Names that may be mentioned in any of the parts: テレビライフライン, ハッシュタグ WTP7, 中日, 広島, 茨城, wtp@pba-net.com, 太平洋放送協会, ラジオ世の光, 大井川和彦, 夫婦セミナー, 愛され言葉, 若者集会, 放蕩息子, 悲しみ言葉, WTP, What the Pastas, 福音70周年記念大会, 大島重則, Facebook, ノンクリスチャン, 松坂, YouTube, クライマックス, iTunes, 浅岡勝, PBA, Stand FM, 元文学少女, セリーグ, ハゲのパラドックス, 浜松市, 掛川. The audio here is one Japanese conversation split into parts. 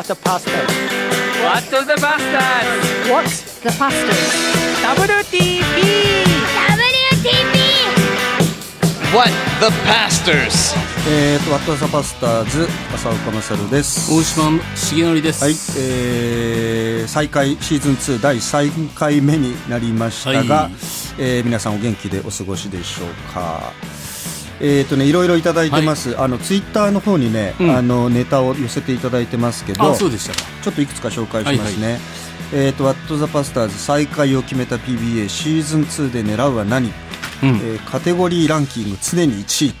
What the Pastas? What the Pastas? What the Pastas? WTP! WTP! What the Pastas? What the Pastas? 浅岡勝です。大島重則です。はい、再開シーズン2第3回目になりましたが、はい、皆さんお元気でお過ごしでしょうか。ね、いろいろいただいてます、はい、ツイッターの方にね、ネタを寄せていただいてますけど、そうでしたか。ちょっといくつか紹介しますね、はいはい、What the Pastors 再開を決めた PBA シーズン2で狙うは何、カテゴリーランキング常に1位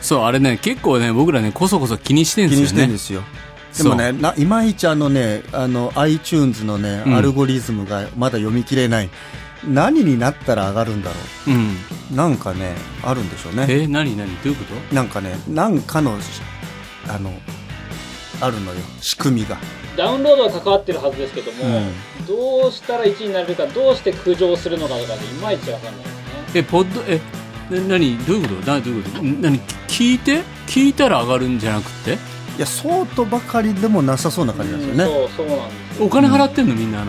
そうあれね、結構ね僕らねこそこそ気にしてるんですよね。気にしてんですよ。でもね、いまいちiTunes のね、アルゴリズムがまだ読み切れない。何になったら上がるんだろう、なんかねあるんでしょうね。何どういうこと？なんかね、なんかのあるのよ、仕組みが。ダウンロードは関わってるはずですけども、どうしたら1位になれるか、どうして苦情するのかとかでいまいち分かんないですね。何どういうこと？何聞いたら上がるんじゃなくて、いやそうとばかりでもなさそうな感じなんですよね。そうなんですよ。お金払ってんのみんなお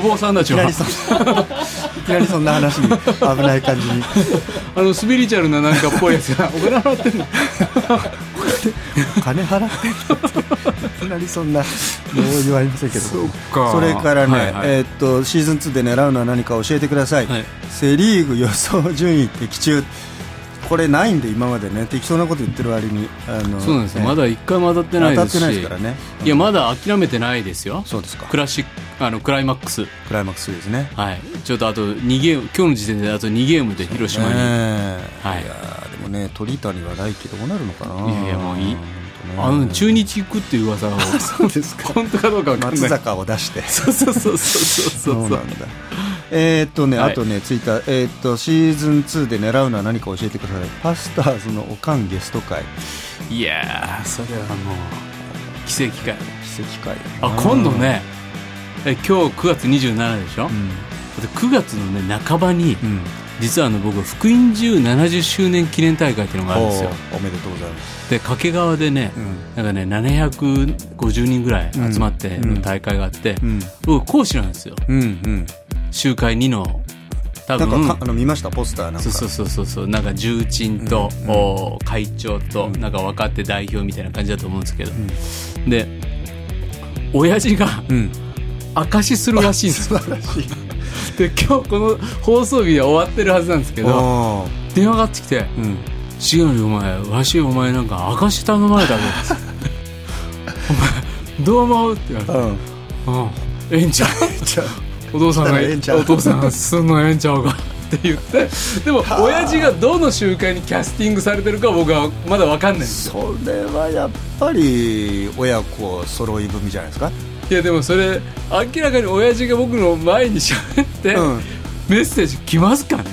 坊さんたちは。いきなりそんな話に危ない感じにスピリチュアルななんかっぽいやつがお金払ってんのお金払ってんのいきなりそんな言われませんけど。 それからね、はいはい、シーズン2で狙うのは何か教えてください、はい、セリーグ予想順位的中、これないんで今までね、適当なこと言ってる割にそうなんです、ね、まだ1回も当たってないですし、当たってないですからね、いやまだ諦めてないですよ。そうですか。クライマックス、ですね、はい、ちょっとあと2ゲーム、今日の時点であと2ゲームで広島に、はい、いやでもね鳥谷は来季どうなるのかな。いやもういい、中日行くっていう噂をそうですか。本当かどうか分かんない。松坂を出してそうなんだ。はい、あとねツイッター、シーズン2で狙うのは何か教えてください。パスターズのおかんゲスト会。いやーそれはもう奇跡会。あ今度ね、今日9月27日でしょ、9月の、ね、半ばに、実は僕福音70周年記念大会っていうのがあるんですよ。おめでとうございます。で掛川でね、なんかね750人ぐらい集まっての大会があって、僕講師なんですよ、周回2の多分なんか見ましたポスターなんか。そうなんか重鎮と、会長となんか若手代表みたいな感じだと思うんですけど、で親父が証しするらしいんですよ。素晴らしいで今日この放送日は終わってるはずなんですけど、電話がかかってきて、しげのりお前わしお前なんか証し頼まれたぞお前どう思うって言われて、ええんちゃうお父さんがお父さんがすんのええんちゃうかって言って、でも親父がどの集会にキャスティングされてるか僕はまだ分かんないんですよ。それはやっぱり親子揃い組じゃないですか。いやでもそれ明らかに親父が僕の前に喋って、メッセージ来ますかね。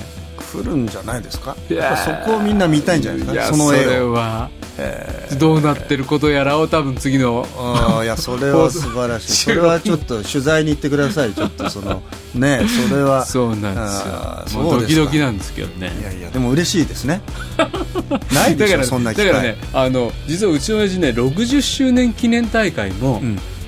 来るんじゃないですか。いやそこをみんな見たいんじゃないですか。いやその絵を、それは、どうなってることやらを多分次のいやそれは素晴らしい。それはちょっと取材に行ってください。ちょっとそのねそれはそうなんですよ。もうドキドキなんですけどね。いやいやでも嬉しいですねないでしょだからそんな機会。だからね実はうちの親父ね60周年記念大会も、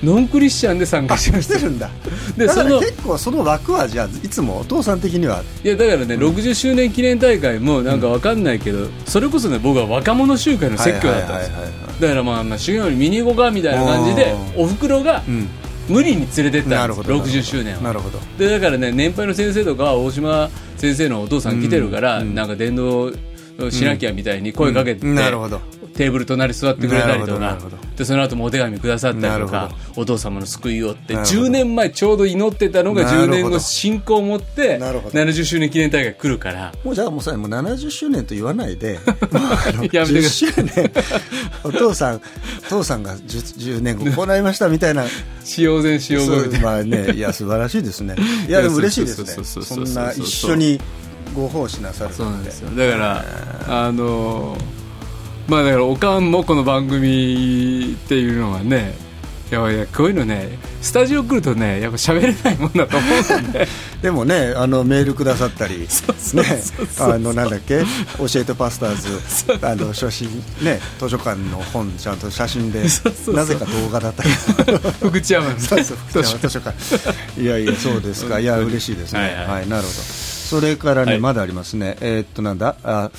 ノンクリスチャンで参加しました。してるんだ。でだから結構その枠はじゃあいつもお父さん的には。いやだからね、60周年記念大会もなんか分かんないけど、それこそね僕は若者集会の説教だったんですよ。だからまあ修行に見に行こうかみたいな感じでお袋が無理に連れてったんです、60周年は。なるほど。でだからね年配の先生とかは大島先生のお父さん来てるから、なんか伝道しなきゃみたいに声かけて、なるほど。テーブル隣座ってくれたりとかで、その後もお手紙くださったりとか、お父様の救いをって10年前ちょうど祈ってたのが10年後信仰を持って70周年記念大会来るから、もうじゃあもうさもう70周年と言わないで10周年お父さんが 10年後こうなりましたみたいな使用前使用後、まあね、いや素晴らしいですね。いやでも嬉しいですね。そんな一緒にご奉仕なさるので。そうなんですよ。だからまあだからおかんもこの番組っていうのはねいやこういうのねスタジオ来るとねやっぱ喋れないもんだと思うんででもねメールくださったりなんだっけ教えてパスターズ初心、ね、図書館の本ちゃんと写真でなぜか動画だったり福知山の図書館いやいやそうですかいや嬉しいですね、はいはいはい、なるほどそれからね、はい、まだありますねなんだ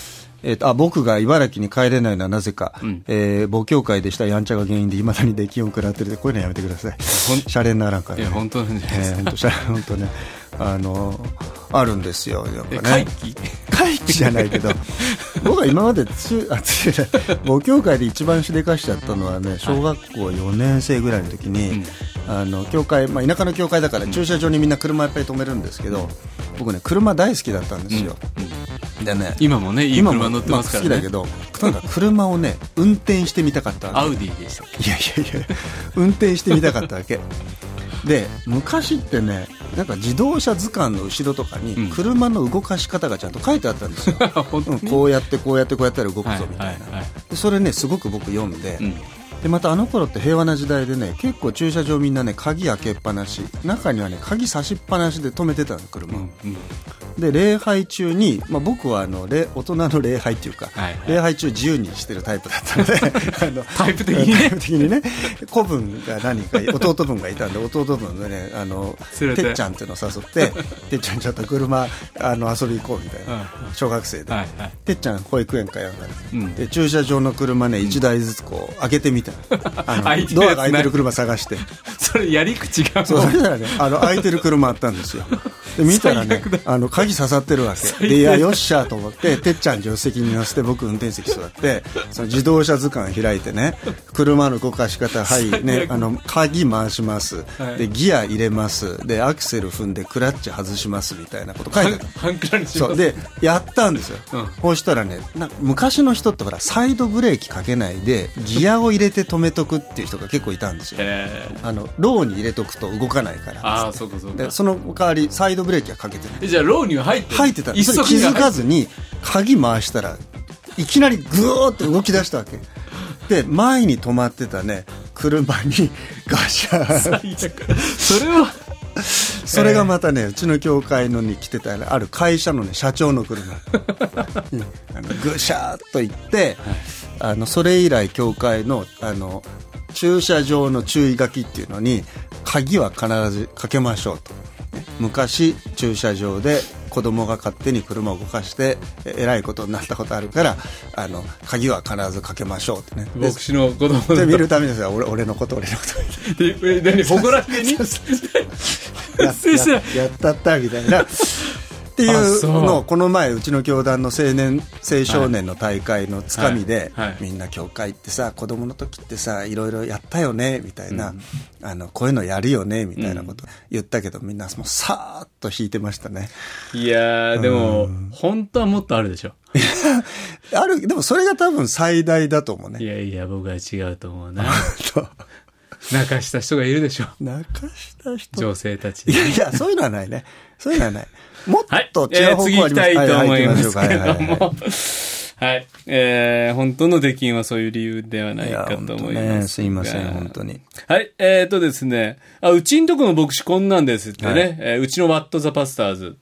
僕が茨城に帰れないのはなぜか、母教会でしたやんちゃが原因でいまだに出禁を食らってるってこういうのやめてくださいシャレにならんから、ね、いや本当なんじゃないですか、本当ねあるんですよやっぱ、ね、回帰じゃないけど僕は今まで母教会で一番しでかしちゃったのはね小学校4年生ぐらいの時に、教会、まあ、田舎の教会だから駐車場にみんな車やっぱり止めるんですけど、僕ね車大好きだったんですよ、でね、今もねいい車乗ってますからね、好きだけどなんか車をね運転してみたかったわけアウディでしたっけいや運転してみたかったわけで昔ってねなんか自動車図鑑の後ろとかに車の動かし方がちゃんと書いてあったんですよ、こうやってこうやってこうやったら動くぞみたいな、でそれねすごく僕読んで、でまたあの頃って平和な時代でね結構駐車場みんなね鍵開けっぱなし中にはね鍵差しっぱなしで止めてたの車、で礼拝中に、僕は大人の礼拝というか、礼拝中自由にしてるタイプだったのでタイプ的に ね子分が何か弟分がいたんで弟分のねてっちゃんっていうのを誘っててっちゃんちょっと車遊び行こうみたいな、小学生で、てっちゃん保育園かよで駐車場の車ね1台ずつこう開けてみたドアが開いてる車探してそれやり口がもうそれならね開いてる車あったんですよで見たらね鍵刺さってるわけでいやよっしゃと思っててっちゃん助手席に乗せて僕運転席座ってその自動車図鑑開いてね車の動かし方はい、ね、鍵回しますでギア入れますでアクセル踏んでクラッチ外しますみたいなこと書いてあるそうでやったんですよ、そうしたらね昔の人ってほらサイドブレーキかけないでギアを入れて止めとくっていう人が結構いたんですよローに入れとくと動かないからでその代わりサイドブレーキはかけてないじゃあローに入ってたんです。それ気づかずに鍵回したらいきなりグーッと動き出したわけで前に止まってたね車にガシャーそれがまたねうちの教会のに来てたある会社の、ね、社長の車グシャーッと行ってそれ以来教会の駐車場の注意書きっていうのに鍵は必ずかけましょうと昔駐車場で子供が勝手に車を動かしてえらいことになったことあるから鍵は必ずかけましょうってね牧師の子供で見るためですよ俺のことで誇らしげにやったったみたいなっていうのをこの前うちの教団の青少年の大会のつかみで、みんな教会ってさ子供の時ってさいろいろやったよねみたいな、こういうのやるよねみたいなこと言ったけど、みんなもうさーっと引いてましたね。いやーでも、本当はもっとあるでしょでもそれが多分最大だと思うね。いやいや僕は違うと思うな泣かした人がいるでしょ。泣かした人女性たち、ね、いやそういうのはないねそういうのはないもっと違う方向あります、次行きたいと思いますけれどもはい、本当の出禁はそういう理由ではないかと思いますね、すいません本当に。はいですね、うちんとこの牧師こんなんですってね、うちのワットザパスターズ、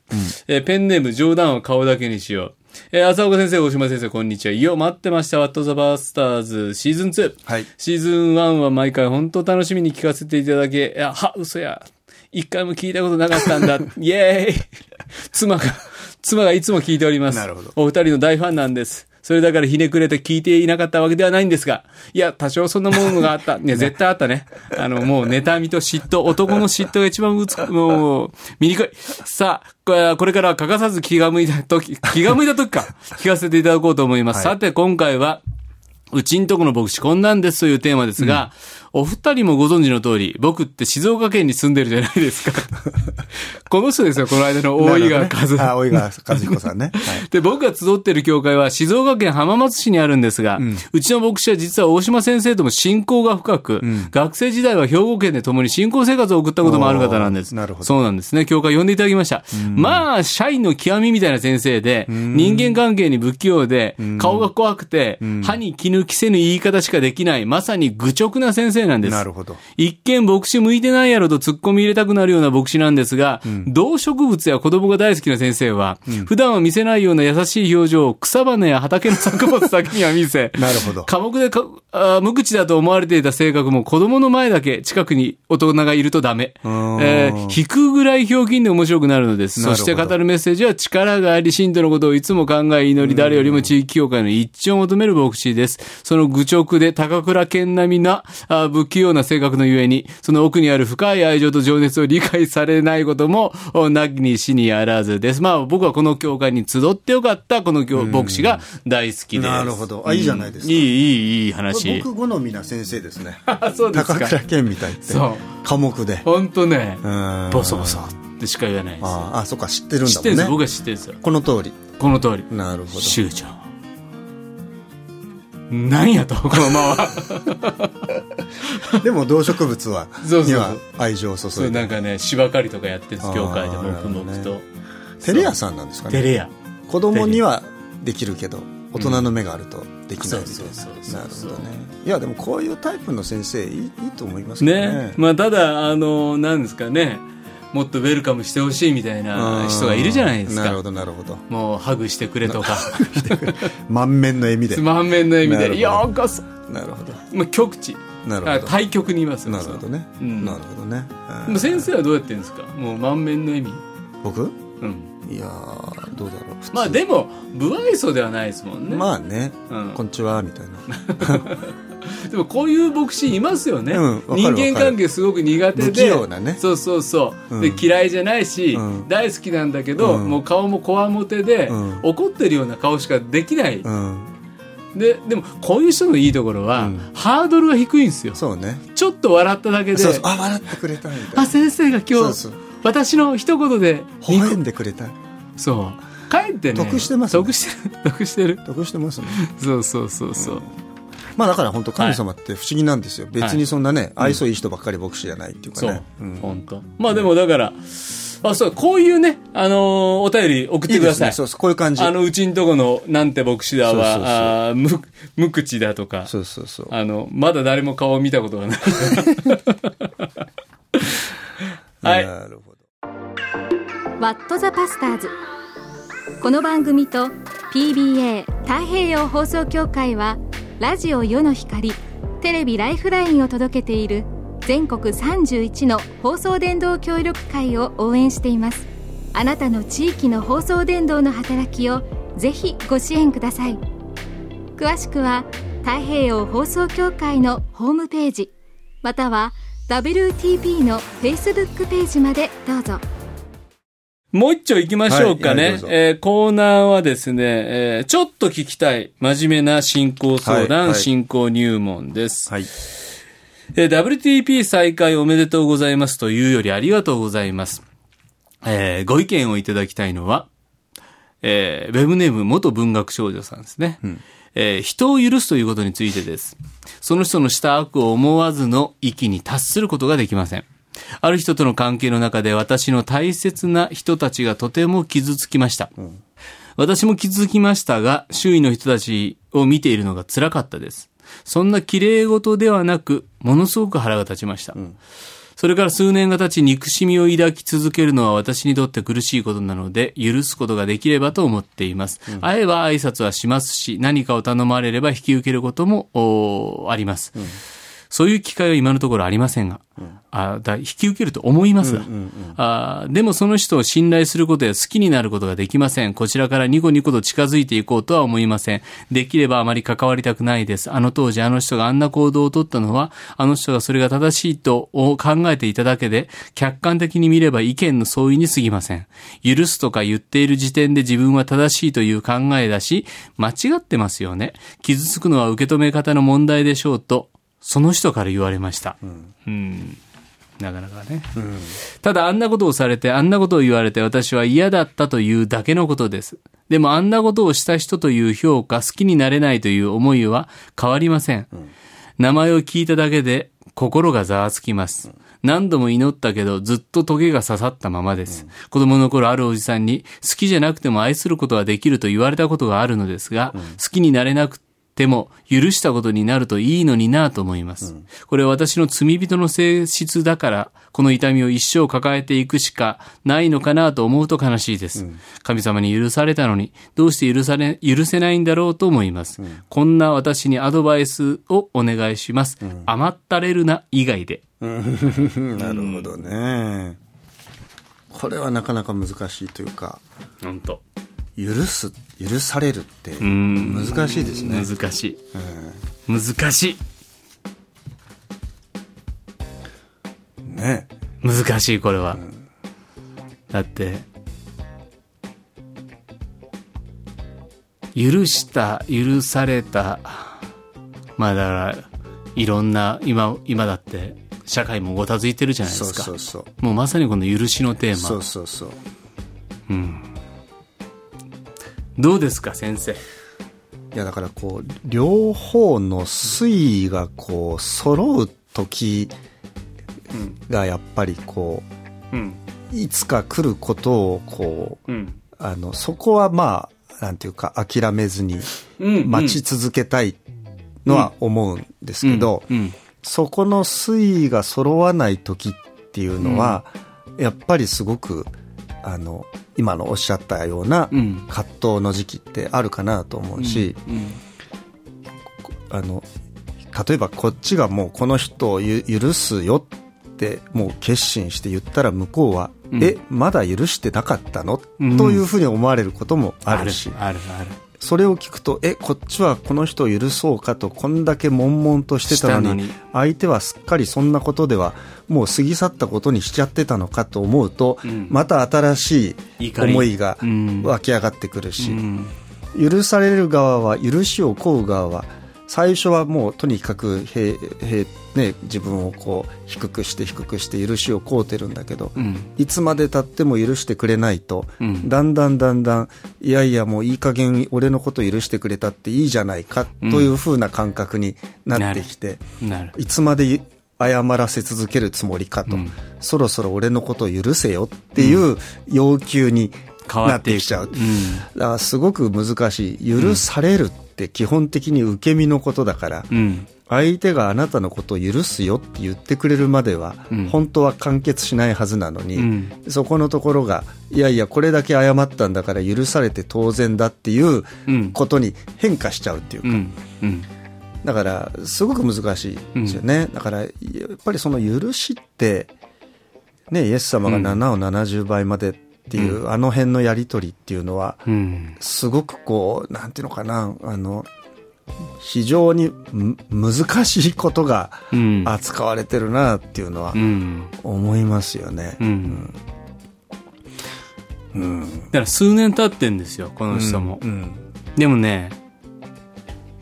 ペンネーム冗談は顔だけにしよう。浅岡先生、大島先生、こんにちは。いや、待ってました。ワット・ザ・バスターズシーズン2。シーズン1は毎回本当楽しみに聞かせていただき、嘘や。一回も聞いたことなかったんだ。イエーイ。妻がいつも聞いております。なるほど。お二人の大ファンなんです。それだからひねくれて聞いていなかったわけではないんですが、いや、多少そんなものがあった。ね、絶対あったね。もう、妬みと嫉妬、男の嫉妬が一番もう、醜い。さあ、これからは欠かさず気が向いた時か、聞かせていただこうと思います。さて、今回は、うちんとこの牧師こんなんですというテーマですが、お二人もご存知の通り、僕って静岡県に住んでるじゃないですか。この人ですよ、この間の大井川和彦。あ、大井川和彦さんね。はい、で、僕が集っている教会は静岡県浜松市にあるんですが、うちの牧師は実は大島先生とも親交が深く、学生時代は兵庫県で共に信仰生活を送ったこともある方なんです。なるほど。そうなんですね。教会呼んでいただきました。まあ、社員の極みみたいな先生で、人間関係に不器用で、顔が怖くて、歯に衣着せぬ言い方しかできない、まさに愚直な先生なんです。なるほど。一見牧師向いてないやろと突っ込み入れたくなるような牧師なんですが、動植物や子供が大好きな先生は、普段は見せないような優しい表情を草花や畑の作物先には見せ、なるほど。寡黙で無口だと思われていた性格も子供の前だけ近くに大人がいるとダメ。引くぐらいひょうきんで面白くなるのです。そして語るメッセージは力があり、信徒のことをいつも考え祈り、誰よりも地域教会の一致を求める牧師です。その愚直で高倉健並みな不器用な性格のゆえに、その奥にある深い愛情と情熱を理解されないこともなきにしにあらずです。まあ僕はこの教会に集ってよかったこの牧師が大好きです。なるほど。あ、いいじゃないですか。いい話。僕好みな先生ですね。そうですか。高倉健みたいって。そう。寡黙で。本当ね。ボソボソってしか言わないです。あ、そっか、知ってるんだもんね。知ってるんです。僕は知ってるんですよ。この通り。この通り。なるほど。修ちゃん。何やとこのままでも動植物はそうには愛情を注いで、そうなんかね、芝刈りとかやってる教会で黙々と、ね、テレ屋さんなんですかね。テレ屋、子供にはできるけど大人の目があるとできないみたいな。なるほどね。いやでもこういうタイプの先生いいと思いますけど ね。まあ、ただなんですかね、もっとウェルカムしてほしいみたいな人がいるじゃないですか。なるほどなるほど。もうハグしてくれとか満面の笑みで満面の笑みでようこそ。なるほど。まあ、極地、なるほど、対極にいますよ。なるほどね、なるほどね。もう先生はどうやってるんですか。もう満面の笑み。僕、いやどうだろう。まあでも不愛想ではないですもんね。まあね、こんにちはみたいなでもこういう牧師いますよね、人間関係すごく苦手で、不器用なね、そうそうそう、で嫌いじゃないし、大好きなんだけど、もう顔もこわもてで、怒ってるような顔しかできない、でもこういう人のいいところは、ハードルが低いんですよ。そうね、ちょっと笑っただけで、そうそう、あ、笑ってくれたみたいな、あ、先生が今日、そうそう、私の一言で微笑んでくれた。そう、かえってね、得してますね。得してますね。そうそうそうそう、まあ、だから本当神様って不思議なんですよ、はい、別にそんなね、愛想いい人ばっかり牧師じゃないっていうかね。そう、本当。まあでもだから、あ、そう、こういうね、お便り送ってください。いいですね、そうそう、こういう感じ。うちんとこのなんて牧師だは、無口だとか、そうそうそう、まだ誰も顔を見たことがないはい。なるほど。ワットザパスターズ。この番組と PBA 太平洋放送協会は。ラジオ世の光、テレビライフラインを届けている全国31の放送電動協力会を応援しています。あなたの地域の放送電動の働きをぜひご支援ください。詳しくは太平洋放送協会のホームページまたは WTP の Facebook ページまでどうぞ。もう一丁行きましょうかね。はい、コーナーはですね、ちょっと聞きたい真面目な信仰相談、信仰入門です。はい、WTP 再開おめでとうございますというよりありがとうございます。ご意見をいただきたいのは、ウェブネーム元文学少女さんですね。人を許すということについてです。その人のした悪を思わずの域に達することができません。ある人との関係の中で私の大切な人たちがとても傷つきました。私も傷つきましたが、周囲の人たちを見ているのが辛かったです。そんな綺麗事ではなく、ものすごく腹が立ちました。それから数年が経ち、憎しみを抱き続けるのは私にとって苦しいことなので、許すことができればと思っています。会えば挨拶はしますし、何かを頼まれれば引き受けることもあります。そういう機会は今のところありませんが、引き受けると思いますが、でもその人を信頼することや好きになることができません。こちらからニコニコと近づいていこうとは思いません。できればあまり関わりたくないです。あの当時あの人があんな行動をとったのは、あの人がそれが正しいと考えていただけで、客観的に見れば意見の相違に過ぎません。許すとか言っている時点で自分は正しいという考えだし、間違ってますよね。傷つくのは受け止め方の問題でしょうと、その人から言われました。なかなかね、うん、ただあんなことをされてあんなことを言われて私は嫌だったというだけのことです。でもあんなことをした人という評価、好きになれないという思いは変わりません、うん、名前を聞いただけで心がざわつきます、うん、何度も祈ったけどずっと棘が刺さったままです、うん、子供の頃あるおじさんに好きじゃなくても愛することはできると言われたことがあるのですが、うん、好きになれなくてでも許したことになるといいのになぁと思います、うん、これは私の罪人の性質だからこの痛みを一生抱えていくしかないのかなと思うと悲しいです、うん、神様に許されたのにどうして許せないんだろうと思います、うん、こんな私にアドバイスをお願いします、うん、甘ったれるな以外でなるほどね。これはなかなか難しいというか、本当許されるって難しいですね。難しい、うん、難しいね。難しい、これは、うん、だって許した許された、まあだからいろんな今だって社会もごたついてるじゃないですか。そうそうそう、もうまさにこの許しのテーマ。そうそうそう、うん、どうですか先生。いやだからこう両方の推移がこう揃う時がやっぱりこう、うん、いつか来ることをこう、うん、そこはまあなんていうか諦めずに待ち続けたいのは思うんですけど、うんうんうんうん、そこの推移が揃わない時っていうのは、うん、やっぱりすごく今のおっしゃったような葛藤の時期ってあるかなと思うし、うんうん、例えばこっちがもうこの人を許すよってもう決心して言ったら向こうは、うん、まだ許してなかったの、うん、というふうに思われることもあるし、あるある。それを聞くとこっちはこの人を許そうかとこんだけ悶々としてたのに相手はすっかりそんなことではもう過ぎ去ったことにしちゃってたのかと思うと、うん、また新しい思いが湧き上がってくるし、うん、許される側は許しを請う側は最初はもうとにかく自分をこう低くして許しを請うてるんだけど、うん、いつまでたっても許してくれないと、うん、だんだんいやいやもういい加減俺のこと許してくれたっていいじゃないかという風な感覚になってきて、うん、いつまで謝らせ続けるつもりかと、うん、そろそろ俺のことを許せよっていう要求になってきちゃう、うん、だからすごく難しい。許されるって基本的に受け身のことだから、うん、相手があなたのことを許すよって言ってくれるまでは、うん、本当は完結しないはずなのに、うん、そこのところがいやいやこれだけ謝ったんだから許されて当然だっていうことに変化しちゃうっていうか、うんうんうん、だからすごく難しいですよね、うん、だからやっぱりその許しって、ね、イエス様が7を70倍まで、うんっていう、うん、あの辺のやり取りっていうのは、うん、すごくこうなんていうのかな、非常に難しいことが扱われてるなっていうのは思いますよね、うんうんうんうん、だから数年経ってんですよこの人も、うんうん、でもね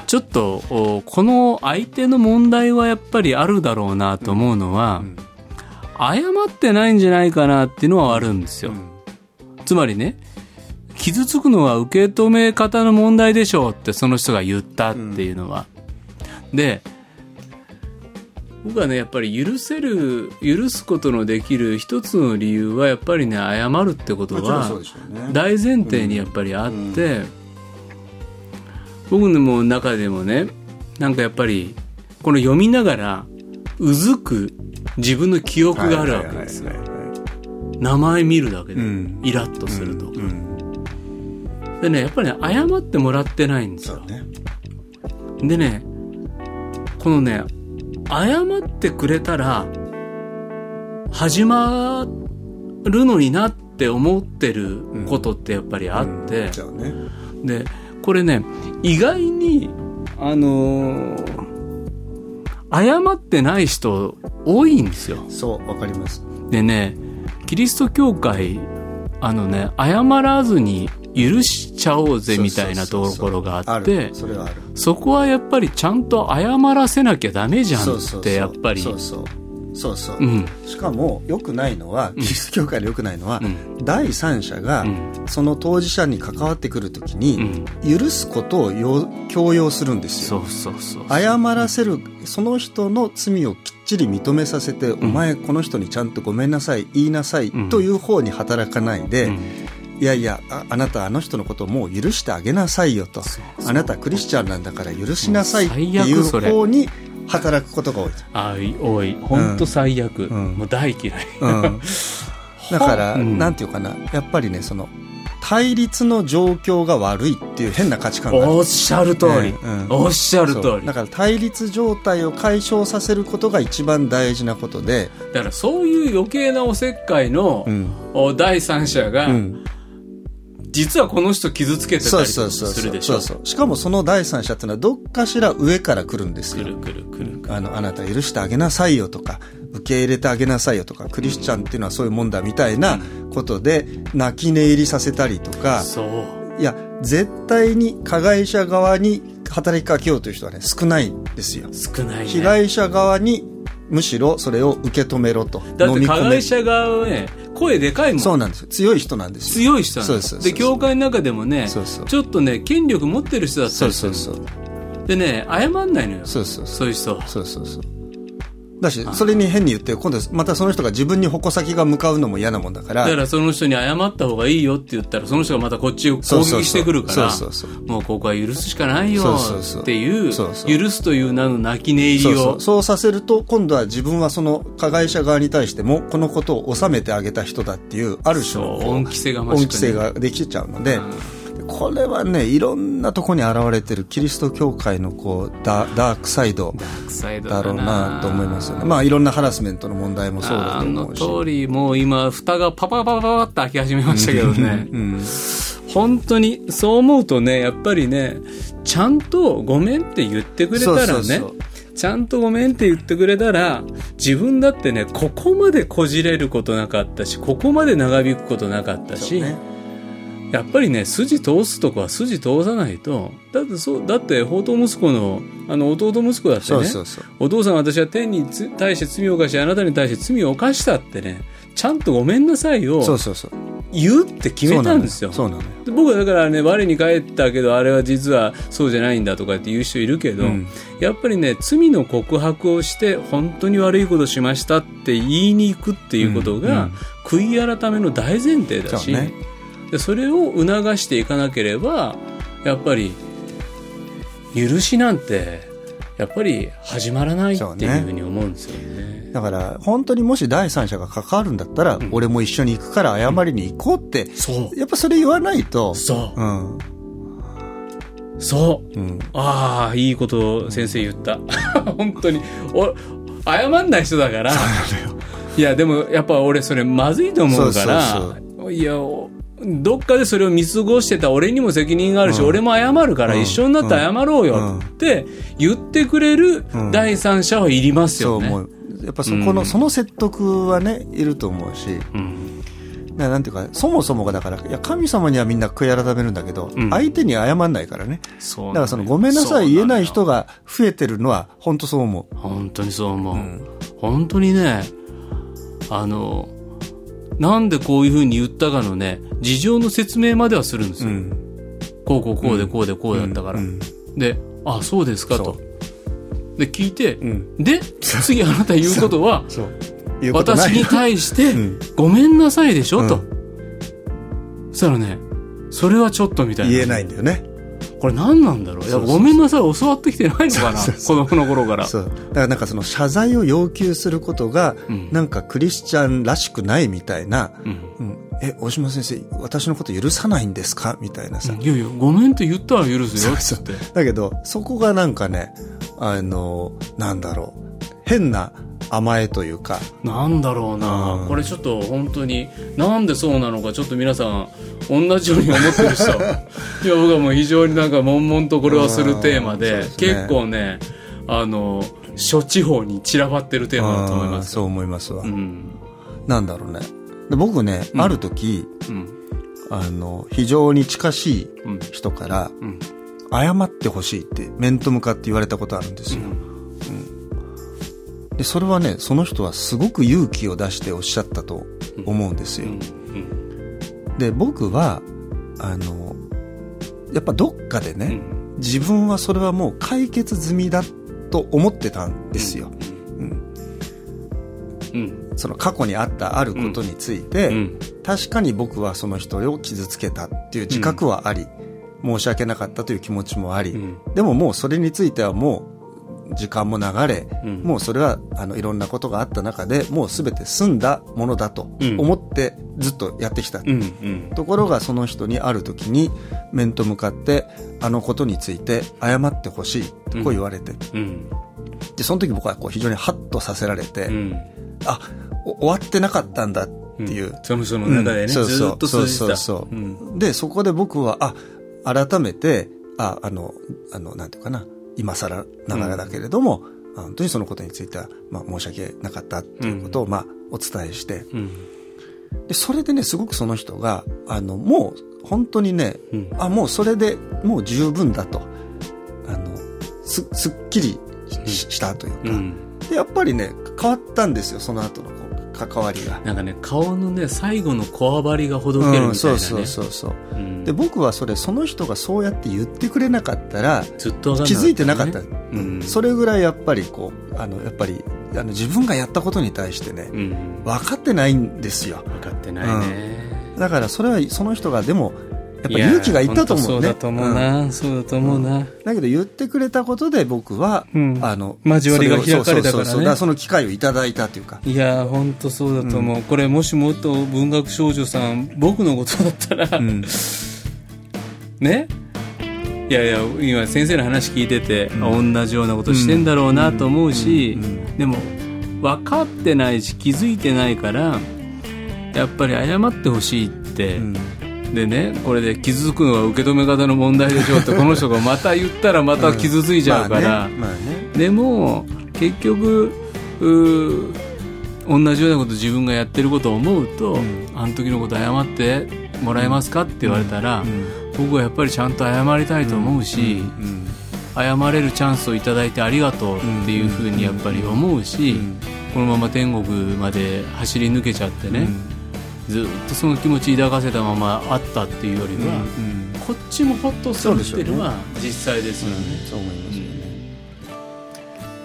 ちょっとこの相手の問題はやっぱりあるだろうなと思うのは、うんうん、謝ってないんじゃないかなっていうのはあるんですよ、うん、つまりね、傷つくのは受け止め方の問題でしょうってその人が言ったっていうのは、うん、で僕はねやっぱり許すことのできる一つの理由はやっぱりね、謝るってことは大前提にやっぱりあって、うんうん、僕の中でもね、なんかやっぱりこの読みながらうずく自分の記憶があるわけですよ。名前見るだけでイラッとするとか、うんうん、でねやっぱり、ね、謝ってもらってないんですよ、ね、でねこのね謝ってくれたら始まるのになって思ってることってやっぱりあって、うんうんね、でこれね意外に謝ってない人多いんですよ。そうわかります。でねキリスト教会謝らずに許しちゃおうぜみたいなところがあって、そこはやっぱりちゃんと謝らせなきゃダメじゃんってやっぱりそうそう、うん、しかも良くないのは、キリスト教会で良くないのは、うん、第三者がその当事者に関わってくるときに許すことを強要するんですよ。そうそうそうそう、謝らせる、その人の罪をきっちり認めさせて、うん、お前この人にちゃんとごめんなさい言いなさい、うん、という方に働かないで、うん、いやいや あなたあの人のことをもう許してあげなさいよと、そうそう、あなたクリスチャンなんだから許しなさいっていう方に働くことが多い。ああ、多い。本当最悪、うん。もう大嫌い。うん、だから、うん、なんていうかな、やっぱりね、その対立の状況が悪いっていう変な価値観がある。おっしゃる通り。うん、おっしゃる通り。だから対立状態を解消させることが一番大事なことで。だからそういう余計なおせっかいの、うん、第三者が。うん、実はこの人傷つけてたりするでしょ。しかもその第三者ってのはどっかしら上から来るんですよ。来るあなた許してあげなさいよとか、受け入れてあげなさいよとか、クリスチャンっていうのはそういうもんだみたいなことで泣き寝入りさせたりとか、そういや絶対に加害者側に働きかけようという人はね、少ないんですよ。少ない、ね、被害者側にむしろそれを受け止めろと。だって加害者側はね、声でかいもん。そうなんですよ。強い人なんですよ。強い人なんです。で、教会の中でもね、そうそう、ちょっとね、権力持ってる人だったりする。そうそうそう。でね、謝んないのよ。そうそうそう。そういう人。そうそうそう。だし、それに変に言って、今度またその人が自分に矛先が向かうのも嫌なもんだから。だからその人に謝った方がいいよって言ったら、その人がまたこっちを攻撃してくるから、もうここは許すしかないよっていう、許すという名の泣き寝入りを。そうさせると、今度は自分はその加害者側に対しても、このことを収めてあげた人だっていう、ある種の恩着せができちゃうので、これはね、いろんなとこに現れてるキリスト教会のこう ダークサイドだろうなと思いますよね。まあいろんなハラスメントの問題もそうだと思うし、あの通り、もう今蓋がパパパパパって開き始めましたけどね、うん、本当にそう思うとね、やっぱりね、ちゃんとごめんって言ってくれたらね、そうそうそう、ちゃんとごめんって言ってくれたら、自分だってね、ここまでこじれることなかったし、ここまで長引くことなかったし、やっぱりね、筋通すとこは筋通さないと。だって放蕩息子の、弟息子だってね、そうそうそう、お父さん私は天に対して罪を犯し、あなたに対して罪を犯したってね、ちゃんとごめんなさいを言うって決めたんですよ。そうなのよ。そうなのよ。で、僕はだからね、我に返ったけど、あれは実はそうじゃないんだとかって言う人いるけど、うん、やっぱりね、罪の告白をして本当に悪いことしましたって言いに行くっていうことが、うんうん、悔い改めの大前提だし、それを促していかなければ、やっぱり許しなんてやっぱり始まらないっていうふうに思うんですよね。だから本当にもし第三者が関わるんだったら、うん、俺も一緒に行くから謝りに行こうって、うん、やっぱそれ言わないと。そう、うん、そう、うん、ああ、いいことを先生言った本当に謝んない人だから。いやでもやっぱ俺それまずいと思うから、そうそうそう、いやどっかでそれを見過ごしてた俺にも責任があるし、うん、俺も謝るから一緒になって謝ろうよって言ってくれる第三者はいりますよね。そう思う。やっぱそこの、うん、その説得はね、いると思うし、うん、なんていうか、そもそもがだから、いや神様にはみんな悔い改めるんだけど、うん、相手に謝んないからね。そうなんだよ。だからそのごめんなさい言えない人が増えてるのは本当そう思う。本当にそう思う、うん、本当にね、なんでこういう風に言ったかのね、事情の説明まではするんですよ、うん、こうだったから、うんうん、で、あ、そうですかと、で聞いて、うん、で次あなた言うことは私に対してごめんなさいでしょ、うん、と、そしたらね、それはちょっとみたいな、言えないんだよね。これ何なんだろう。いや、ごめんなさい教わってきてないのかな、子供の頃から。そう。だからなんかその謝罪を要求することが、うん、なんかクリスチャンらしくないみたいな、うんうん、大島先生私のこと許さないんですかみたいなさ、うん、いやいやごめんって言ったら許すよって。だけどそこがなんかね、なんだろう、変な甘えというか、なんだろうな、うん、これちょっと本当になんでそうなのか、ちょっと皆さん同じように思ってる人いや僕はもう非常になんか悶々とこれはするテーマ で、結構ね、諸地方に散らばってるテーマだと思います。そう思いますわ、うん、なんだろうね。で僕ね、うん、ある時、うん、非常に近しい人から、うんうん、謝ってほしいって面と向かって言われたことあるんですよ、うんうん、でそれはねその人はすごく勇気を出しておっしゃったと思うんですよ、うんうん、で僕はやっぱどっかでね、うん、自分はそれはもう解決済みだと思ってたんですよ、うんうんうん、その過去にあったあることについて、うんうん、確かに僕はその人を傷つけたっていう自覚はあり、うん、申し訳なかったという気持ちもあり、うん、でももうそれについてはもう時間も流れ、うん、もうそれはいろんなことがあった中でもう全て済んだものだと思ってずっとやってきた、うんうん、ところがその人にある時に面と向かってあのことについて謝ってほしいとこう言われて、うん、でその時僕はこう非常にハッとさせられて、うん、あ終わってなかったんだっていう、うん、その中でね、うん、そうそうずっと続いてた、そうそうそう、うん、でそこで僕は改めてなんていうかな今更ながらだけれども、うん、本当にそのことについては、申し訳なかったということを、お伝えして、うん、でそれでねすごくその人がもう本当にね、うん、もうそれでもう十分だとすっきりしたというか、うん、でやっぱりね変わったんですよその後のこう関わりがなんかね顔のね最後のこわばりがほどけるみたいなね、うん、そうそうそうそう、うんで僕はその人がそうやって言ってくれなかったらずっと気づいてなかった、うん、それぐらいやっぱりやっぱり自分がやったことに対してね、うん、分かってないんですよ分かってないね、うん、だからそれはその人がでもやっぱ勇気がいったと思うね。そうだと思うな、うん、そうだと思うな、うん。だけど言ってくれたことで僕は、うん、交わりが開かれたからね。だからその機会をいただいたというか。いや本当そうだと思う、うん。これもしもっと文学少女さん僕のことだったら、うん、ね。いやいや今先生の話聞いてて、うん、同じようなことしてんだろうなと思うし、うんうんうんうん、でも分かってないし気づいてないからやっぱり謝ってほしいって。うんでね、これで傷つくのは受け止め方の問題でしょってこの人がまた言ったらまた傷ついちゃうから、うんまあねまあね、でも結局同じようなこと自分がやってることを思うと、うん、あの時のこと謝ってもらえますかって言われたら、うんうん、僕はやっぱりちゃんと謝りたいと思うし、うんうんうん、謝れるチャンスをいただいてありがとうっていうふうにやっぱり思うし、うんうんうん、このまま天国まで走り抜けちゃってね、うんずっとその気持ち抱かせたままあったっていうよりは、うんうん、こっちもホッとするっていうのは実際ですよね、うん、そう思いますよね、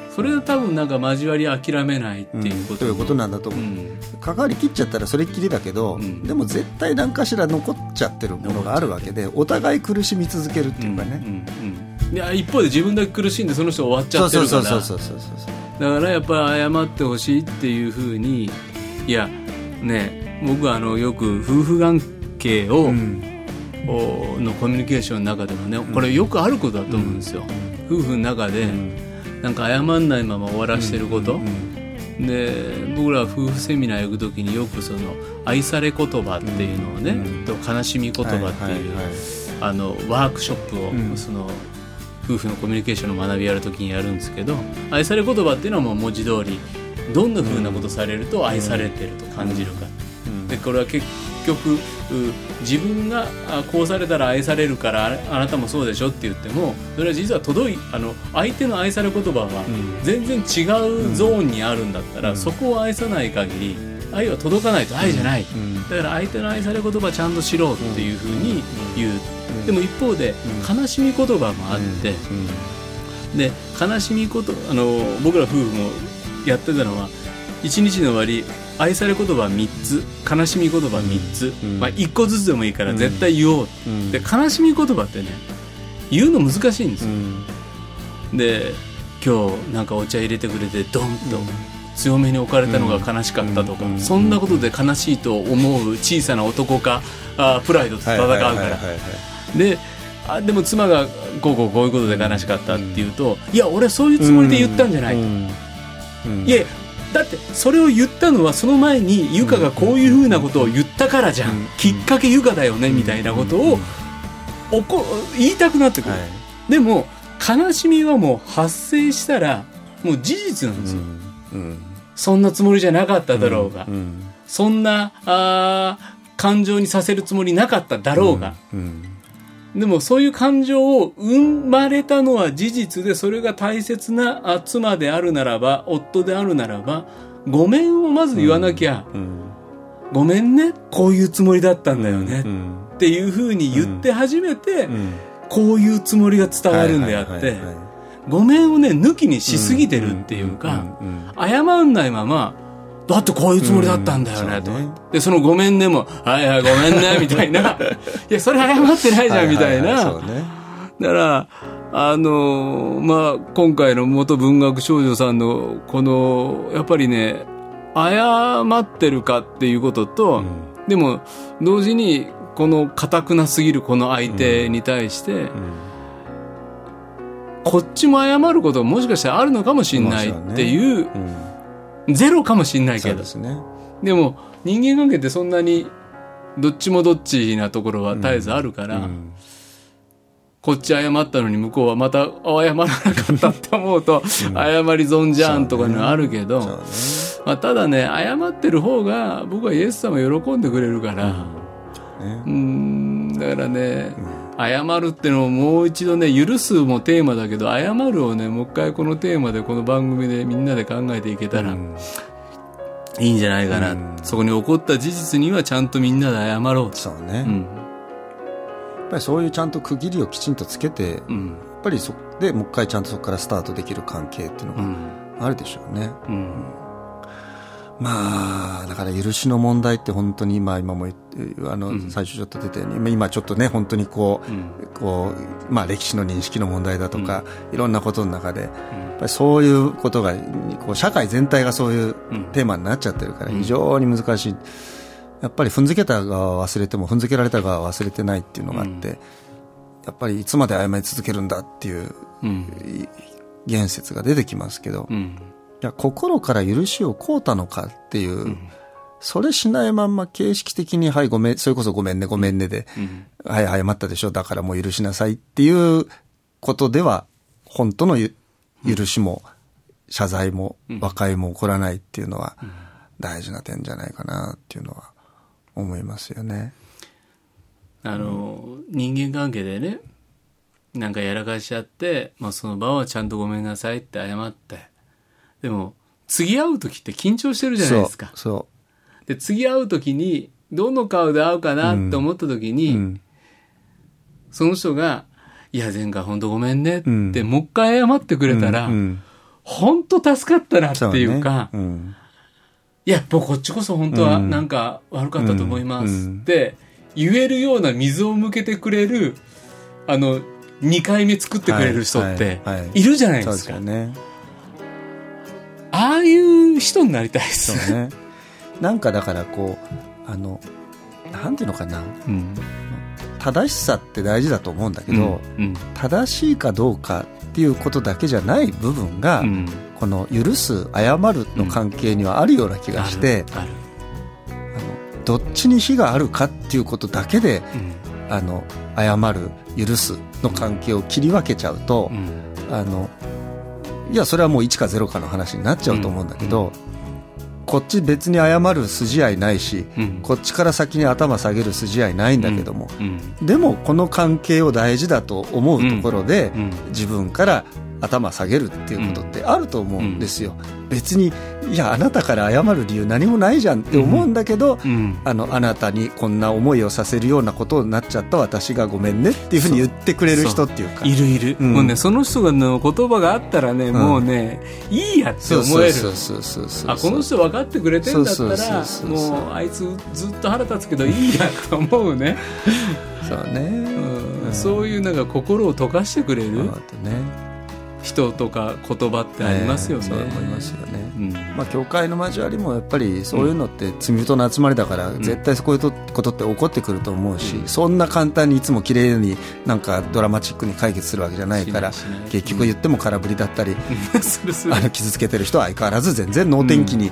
うん、それが多分なんか交わり諦めないっていうこと、うん、ということなんだと思う、うん、関わり切っちゃったらそれっきりだけど、うん、でも絶対何かしら残っちゃってるものがあるわけでお互い苦しみ続けるっていうかね、うんうんうん、いや一方で自分だけ苦しんでその人終わっちゃってるからだからやっぱり謝ってほしいっていうふうにいやね僕はよく夫婦関係を、うん、のコミュニケーションの中でもねこれよくあることだと思うんですよ、うん、夫婦の中で、うん、なんか謝んないまま終わらしてること、うんうん、で僕らは夫婦セミナー行く時によくその愛され言葉っていうのをね、うん、と悲しみ言葉っていう、はいはいはい、ワークショップを、うん、その夫婦のコミュニケーションの学びやる時にやるんですけど愛され言葉っていうのはもう文字通りどんな風なことされると愛されてると感じるか、うんうんでこれは結局自分がこうされたら愛されるからあなたもそうでしょって言ってもそれは実は相手の愛され言葉は全然違うゾーンにあるんだったら、うん、そこを愛さない限り愛は届かないと愛じゃない、うんうん、だから相手の愛され言葉ちゃんと知ろうっていうふうに言う、うんうん、でも一方で悲しみ言葉もあって、うんうんうん、で悲しみこと僕ら夫婦もやってたのは1日の終わり愛され言葉3つ悲しみ言葉3つ、うん1個ずつでもいいから絶対言おう、うん、で悲しみ言葉ってね言うの難しいんですよ、うん、で今日なんかお茶入れてくれてドンと強めに置かれたのが悲しかったとか、うん、そんなことで悲しいと思う小さな男かプライドと戦うから、はいはいはいはい、でも妻がこういうことで悲しかったって言うと、うん、いや俺そういうつもりで言ったんじゃないと、うんうん、いやだってそれを言ったのはその前にゆかがこういうふうなことを言ったからじゃん、うん、きっかけゆかだよねみたいなことを言いたくなってくる、はい、でも悲しみはもう発生したらもう事実なんですよ、うんうん、そんなつもりじゃなかっただろうが、うんうん、そんな感情にさせるつもりなかっただろうが、うんうん、でもそういう感情を生まれたのは事実で、それが大切な妻であるならば、夫であるならば、ごめんをまず言わなきゃ、うんうん、ごめんね、こういうつもりだったんだよね、うん、っていうふうに言って初めて、うんうん、こういうつもりが伝わるんであって、はいはいはいはい、ごめんをね抜きにしすぎてるっていうか、うんうんうん、謝んないままだってこういうつもりだったんだよね、うん、とね、でそのごめんねもはいはいごめんねみたいないやそれ謝ってないじゃんみたいな、はいはいはい、そうね、だからまあ、今回の元文学少女さんのこのやっぱりね謝ってるかっていうことと、うん、でも同時にこの堅くなすぎるこの相手に対して、うんうん、こっちも謝ることもしかしたらあるのかもしれないっていう、ね、うん、ゼロかもしれないけど、そうですね、でも人間関係ってそんなにどっちもどっちなところは絶えずあるから、うんうん、こっち謝ったのに向こうはまた謝らなかったって思うと謝り損じゃんとかのあるけど、うん、そうね、まあ、ただね謝ってる方が僕はイエス様喜んでくれるから、うんね、うん、だからね、うん、謝るってのをもう一度ね、許すもテーマだけど謝るをねもう一回このテーマでこの番組でみんなで考えていけたら、うん、いいんじゃないかな、うん、そこに起こった事実にはちゃんとみんなで謝ろう、そうね、うん、やっぱりそういうちゃんと区切りをきちんとつけて、うん、やっぱりそでもう一回ちゃんとそこからスタートできる関係っていうのがあるでしょうね、うんうん、まあだから許しの問題って本当に今もうん、最初ちょっと出たように今ちょっとね本当にこうまあ歴史の認識の問題だとか、うん、いろんなことの中で、うん、やっぱりそういうことがこう社会全体がそういうテーマになっちゃってるから非常に難しい、うん、やっぱり踏んづけた側は忘れても踏んづけられた側は忘れてないっていうのがあって、うん、やっぱりいつまで謝り続けるんだっていう、うん、言説が出てきますけど、うん、いや心から許しを請うたのかっていう、うん、それしないまんま形式的にはいごめん、それこそごめんねごめんねで、うん、はい謝ったでしょだからもう許しなさいっていうことでは本当の許しも謝罪も和解も起こらないっていうのは大事な点じゃないかなっていうのは思いますよね。人間関係でねなんかやらかしちゃって、まあ、その場はちゃんとごめんなさいって謝って。でも次会う時って緊張してるじゃないですか。そうで次会う時にどの顔で会うかなって思った時に、うん、その人がいや前回本当ごめんねって、うん、もう一回謝ってくれたら、うんうん、本当助かったなっていうか、そうね、うん、いやもうこっちこそ本当はなんか悪かったと思いますって言えるような水を向けてくれる2回目作ってくれる人っているじゃないですか、はいはいはい、そうですよね、ああいう人になりたいですね。なんかだからこうなんていうのかな、うん、正しさって大事だと思うんだけど、うんうん、正しいかどうかっていうことだけじゃない部分が、うん、この許す謝るの関係にはあるような気がして、うん、どっちに非があるかっていうことだけで、うん、謝る許すの関係を切り分けちゃうと、うん、いやそれはもう1か0かの話になっちゃうと思うんだけど、うん、こっち別に謝る筋合いないし、うん、こっちから先に頭下げる筋合いないんだけども、うん、でもこの関係を大事だと思うところで、うん、自分から頭下げるっていうことってあると思うんですよ、うん、別にいやあなたから謝る理由何もないじゃんって思うんだけど、うんうん、あなたにこんな思いをさせるようなことになっちゃった私がごめんねっていうふうに言ってくれる人っていうかいるいる、うん、もうねその人の言葉があったらね、うん、もうねいいやって思える、あこの人分かってくれてんだったらもうあいつずっと腹立つけどいいやと思うねそうね、うんうん、そういうなんか心を溶かしてくれる人とか言葉ってありますよね。そう思いますよね、うん、まあ、教会の交わりもやっぱりそういうのって罪人の集まりだから絶対こういうことって起こってくると思うし、うん、そんな簡単にいつも綺麗になんかドラマチックに解決するわけじゃないから結局言っても空振りだったり、うん、傷つけてる人は相変わらず全然能天気に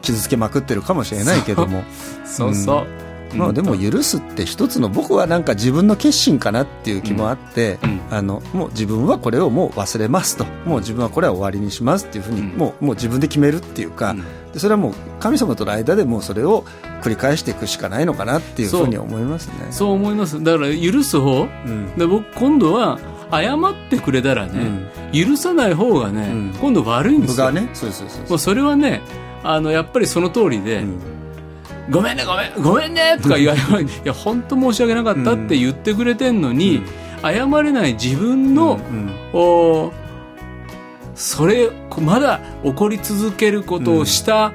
傷つけまくってるかもしれないけども、そうそう、うん、まあ、でも許すって一つの僕はなんか自分の決心かなっていう気もあって、うんうん、もう自分はこれをもう忘れますと、もう自分はこれは終わりにしますっていうふうに、うん、もう自分で決めるっていうか、うん、でそれはもう神様との間でもうそれを繰り返していくしかないのかなっていうふうに思いますね。そう思います。だから許す方、うん、で僕今度は謝ってくれたらね、うん、許さない方がね、うん、今度悪いんですよ、ね、もうそれはねやっぱりその通りで、うん、ごめんねごめんねとか言わればいや本当申し訳なかったって言ってくれてんのに、うん、謝れない自分の、うんうん、それまだ怒り続けることをした、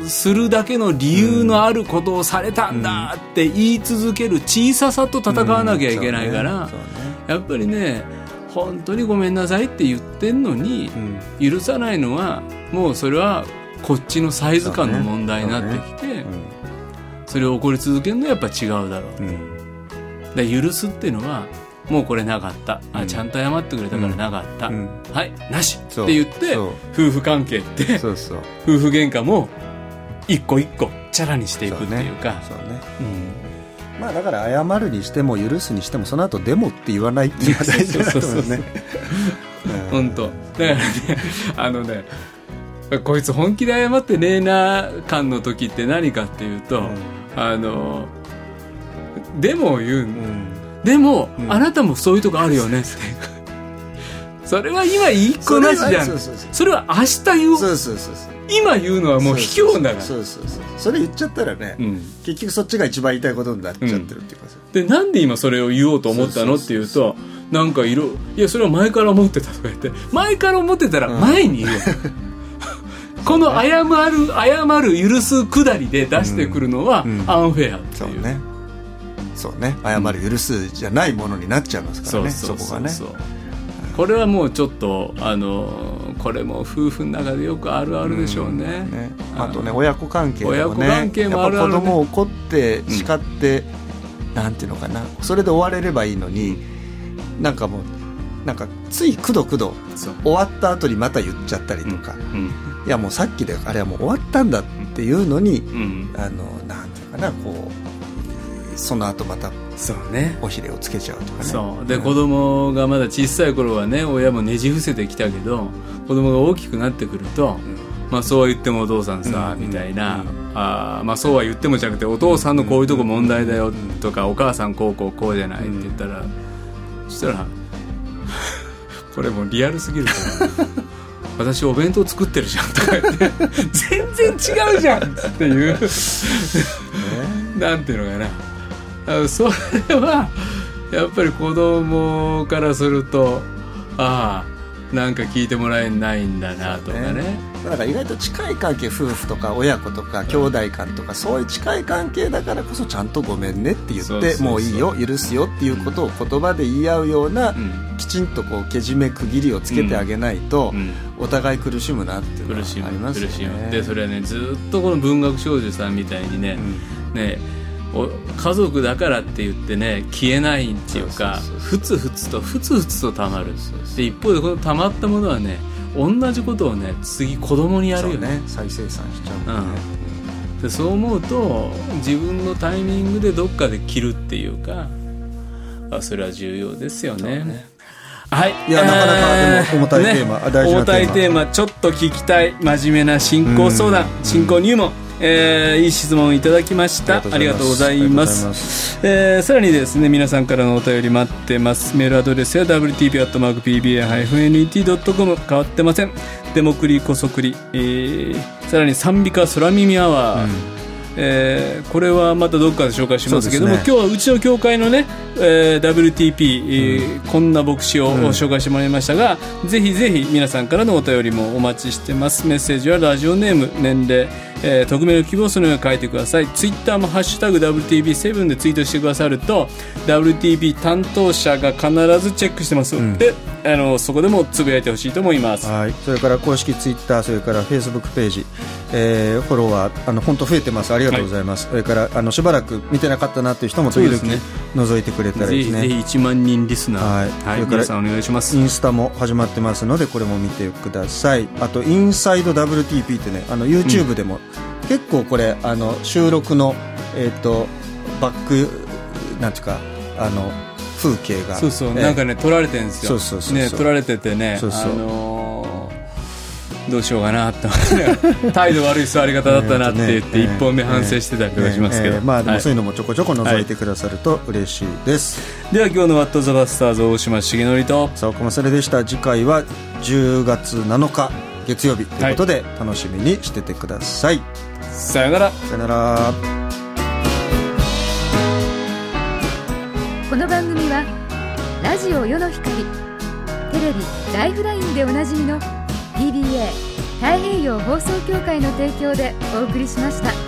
うん、するだけの理由のあることをされたんだって言い続ける小ささと戦わなきゃいけないから、うんうんねね、やっぱりね本当にごめんなさいって言ってんのに、うん、許さないのはもうそれはこっちのサイズ感の問題になってきて、それを怒り続けるのはやっぱ違うだろう、うん、だから許すっていうのはもうこれなかった、うん、あちゃんと謝ってくれたからなかった、うんうん、はいなしって言って夫婦関係ってそうそう夫婦喧嘩も一個一個チャラにしていくっていうかそうね、そうね、うん、まあだから謝るにしても許すにしてもその後でもって言わないっていうのが大事だと思うんですね。本当だからねねこいつ本気で謝ってねえな感の時って何かっていうと、うん、でも言う、うん、でも、うん、あなたもそういうとこあるよねってそれは今言いっこなしじゃん。それは明日言おう。そうそうそうそう今言うのはもう卑怯だから。それ言っちゃったらね、うん、結局そっちが一番言いたいことになっちゃってるっていうか、うん、でなんで今それを言おうと思ったのっていうとなんかいやそれは前から思ってたとか言って前から思ってたら前に言うよ、うんこの謝る許すくだりで出してくるのはアンフェアっていう、うんうん、そうね謝る許すじゃないものになっちゃいますからね、うん、そこがねこれはもうちょっとこれも夫婦の中でよくあるあるでしょうね、うん、ねあとね親子関係もね親子関係もあるある、ね、やっぱ子供を怒って叱って、うん、なんていうのかなそれで終われればいいのに、うん、なんかもうなんかついくど終わった後にまた言っちゃったりとか、うんうん、いやもうさっきであれはもう終わったんだっていうのに、うん、なんていうかなこうその後またそうねおひれをつけちゃうとかねそうで、うん、子供がまだ小さい頃はね親もねじ伏せてきたけど子供が大きくなってくると、うんまあ、そうは言ってもお父さんさ、うん、みたいな、うんあまあ、そうは言ってもじゃなくてお父さんのこういうとこ問題だよとか、うん、お母さんこうじゃないって言ったら、うん、そしたらこれもリアルすぎるから私お弁当作ってるじゃんとか言って全然違うじゃんっていうなんていうのかなそれはやっぱり子供からするとああなんか聞いてもらえないんだなとかねだから意外と近い関係夫婦とか親子とか兄弟間とかそういう近い関係だからこそちゃんとごめんねって言ってそうもういいよ許すよっていうことを言葉で言い合うような、うん、きちんとこうけじめ区切りをつけてあげないと、うんうん、お互い苦しむなっていうのはありますよね苦しむでそれはねずっとこの文学少女さんみたいにね、うん、ね家族だからって言ってね消えないっていうかふつふつとたまるで一方でこのたまったものはね同じことをね次子供にやるよ ね再生産しちゃうからね、うん、でそう思うと自分のタイミングでどっかで切るっていうかそれは重要ですよ ねはいいやなかなかでも重たいテーマ、ね、大事なテーマ重たいテーマちょっと聞きたい真面目な進行相談進行入門いい質問いただきましたありがとうございます、さらにですね皆さんからのお便り待ってますメールアドレスは wtp@pba-net.com 変わってませんデモクリコソクリ、さらに賛美歌空耳アワー、うんこれはまたどっかで紹介しますけども、ね、今日はうちの教会のね、WTP、うんこんな牧師を紹介してもらいましたが、うん、ぜひぜひ皆さんからのお便りもお待ちしてますメッセージはラジオネーム年齢匿名の希望そのように書いてくださいツイッターもハッシュタグ WTP7 でツイートしてくださると WTP 担当者が必ずチェックしてますので、うん、そこでもつぶやいてほしいと思いますはいそれから公式ツイッターそれから Facebook ページ、フォロワー本当増えてますありがとうございます、はい、それからしばらく見てなかったなという人も時々、ね、覗いてくれたらいいですねぜひぜひ1万人リスナー、はいはい、皆さんお願いしますインスタも始まってますのでこれも見てくださいあとインサイド WTP ってねYouTube でも、うん結構これ収録の、バックなんていうか風景がそうそう、なんかね撮られてるんですよ。そうそうそうそう、ね、撮られててね、そうそう、どうしようかなと態度悪い座り方だったなって言って1本目反省してたりとかしますけど、まあでもそういうのもちょこちょこ覗いてくださると嬉しいです、はい、では今日のワットザバスターズ大島茂典と佐岡勝でした。次回は10月7日月曜日ということで、はい、楽しみにしててください。さよなら。さよなら。この番組はラジオ世の光、テレビライフラインでおなじみのPBA 太平洋放送協会の提供でお送りしました。